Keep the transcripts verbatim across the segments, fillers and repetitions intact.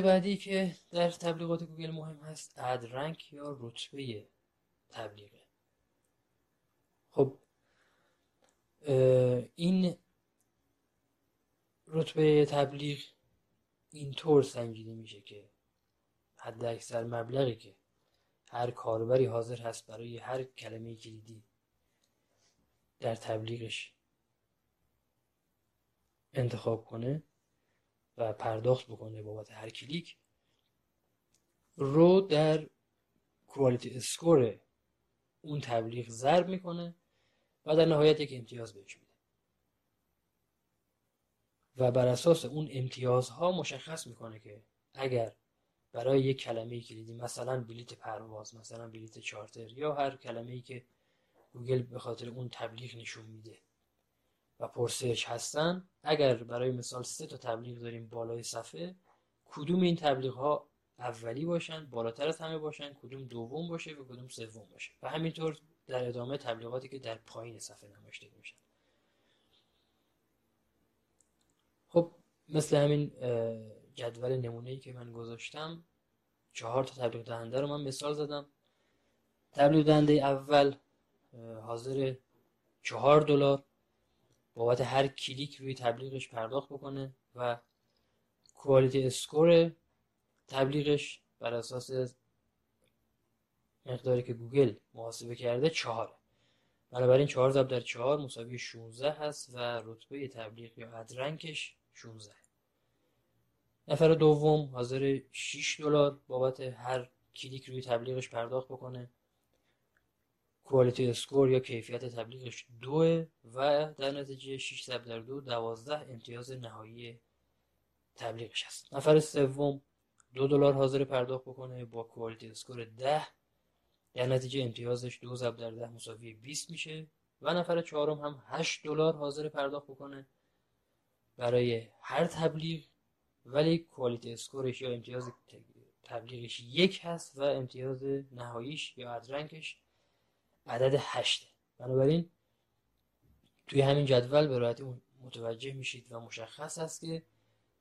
مورد بعدی که در تبلیغات گوگل مهم هست اد رنک یا رتبه تبلیغه. خب این رتبه تبلیغ اینطور سنجیده میشه که حد اکثر مبلغی که هر کاربری حاضر هست برای هر کلمه کلیدی در تبلیغش انتخاب کنه و پرداخت بکنه بابت هر کلیک رو در کوالیتی اسکور اون تبلیغ ضرب میکنه و در نهایت یک امتیاز بهش میده و بر اساس اون امتیازها مشخص میکنه که اگر برای یک کلمه کلیدی مثلا بلیت پرواز، مثلا بلیت چارتر یا هر کلمه‌ای که گوگل به خاطر اون تبلیغ نشون میده و پرسرچ هستن، اگر برای مثال سه تا تبلیغ داریم بالای صفحه، کدوم این تبلیغ ها اولی باشن، بالاتر از همه باشن، کدوم دوم باشه و کدوم سوم باشه و همینطور در ادامه تبلیغاتی که در پایین صفحه نمایش میشن. خب مثل همین جدول نمونه‌ای که من گذاشتم، چهار تا تبلیغ دهنده رو من مثال زدم. تبلیغ دهنده اول حاضر چهار دلار بابت هر کلیک روی تبلیغش پرداخت بکنه و کوالیتی اسکور تبلیغش بر اساس مقداری که گوگل محاسبه کرده چهاره. بنابراین چهار ضرب در چهار مساوی شانزده هست و رتبه تبلیغ یا اد رنکش شانزده. نفر دوم حاضر شش دلار بابت هر کلیک روی تبلیغش پرداخت بکنه، کوالیتی اسکور یا کیفیت تبلیغش دوه و در نتیجه شش ضرب در دو دوازده امتیاز نهایی تبلیغش هست. نفر سوم دو دلار حاضر پرداخت بکنه با کوالیتی اسکور ده، در نتیجه امتیازش دو ضرب در ده مساوی بیست میشه و نفر چهارم هم هشت دلار حاضر پرداخت بکنه برای هر تبلیغ، ولی کوالیتی اسکورش یا امتیاز تبلیغش یک هست و امتیاز نهاییش یا اد رنکش عدد هشته. بنابراین توی همین جدول به راحتی متوجه میشید و مشخص است که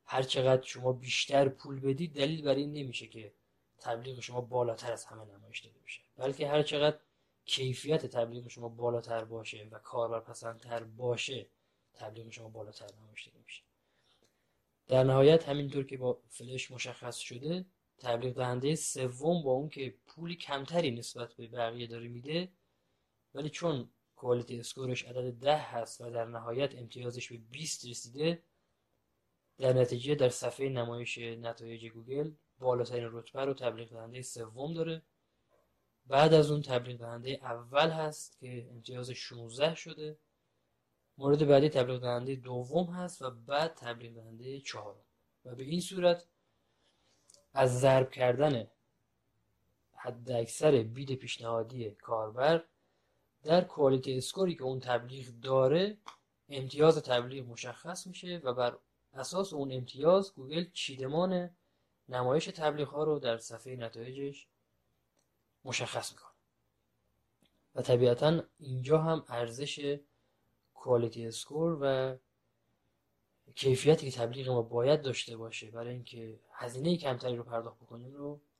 هر چقدر شما بیشتر پول بدید دلیل بر این نمیشه که تبلیغ شما بالاتر از همه نمایش داده بشه، بلکه هر چقدر کیفیت تبلیغ شما بالاتر باشه و کاربرپسندتر باشه تبلیغ شما بالاتر نمایش داده میشه. در نهایت همینطور که با فلش مشخص شده، تبلیغ دهنده سوم با اون که پولی کمتری نسبت به بقیه داره میده، ولی چون کوالیتی اسکورش عدد ده هست و در نهایت امتیازش به بیست رسیده، در نتیجه در صفحه نمایش نتایج گوگل بالاترین رتبه رو تبلیغ دهنده سوم داره. بعد از اون تبلیغ دهنده اول هست که امتیاز شانزده شده، مورد بعدی تبلیغ دهنده دوم هست و بعد تبلیغ دهنده چهارم. و به این صورت از ضرب کردن حد اکثر بید پیشنهادی کاربر در کوالیتی اسکوری که اون تبلیغ داره، امتیاز تبلیغ مشخص میشه و بر اساس اون امتیاز گوگل چیدمان نمایش تبلیغ ها رو در صفحه نتایجش مشخص میکنه و طبیعتا اینجا هم ارزش کوالیتی اسکور و کیفیتی که تبلیغ ما باید داشته باشه برای اینکه هزینه کمتری رو پرداخت بکنیم رو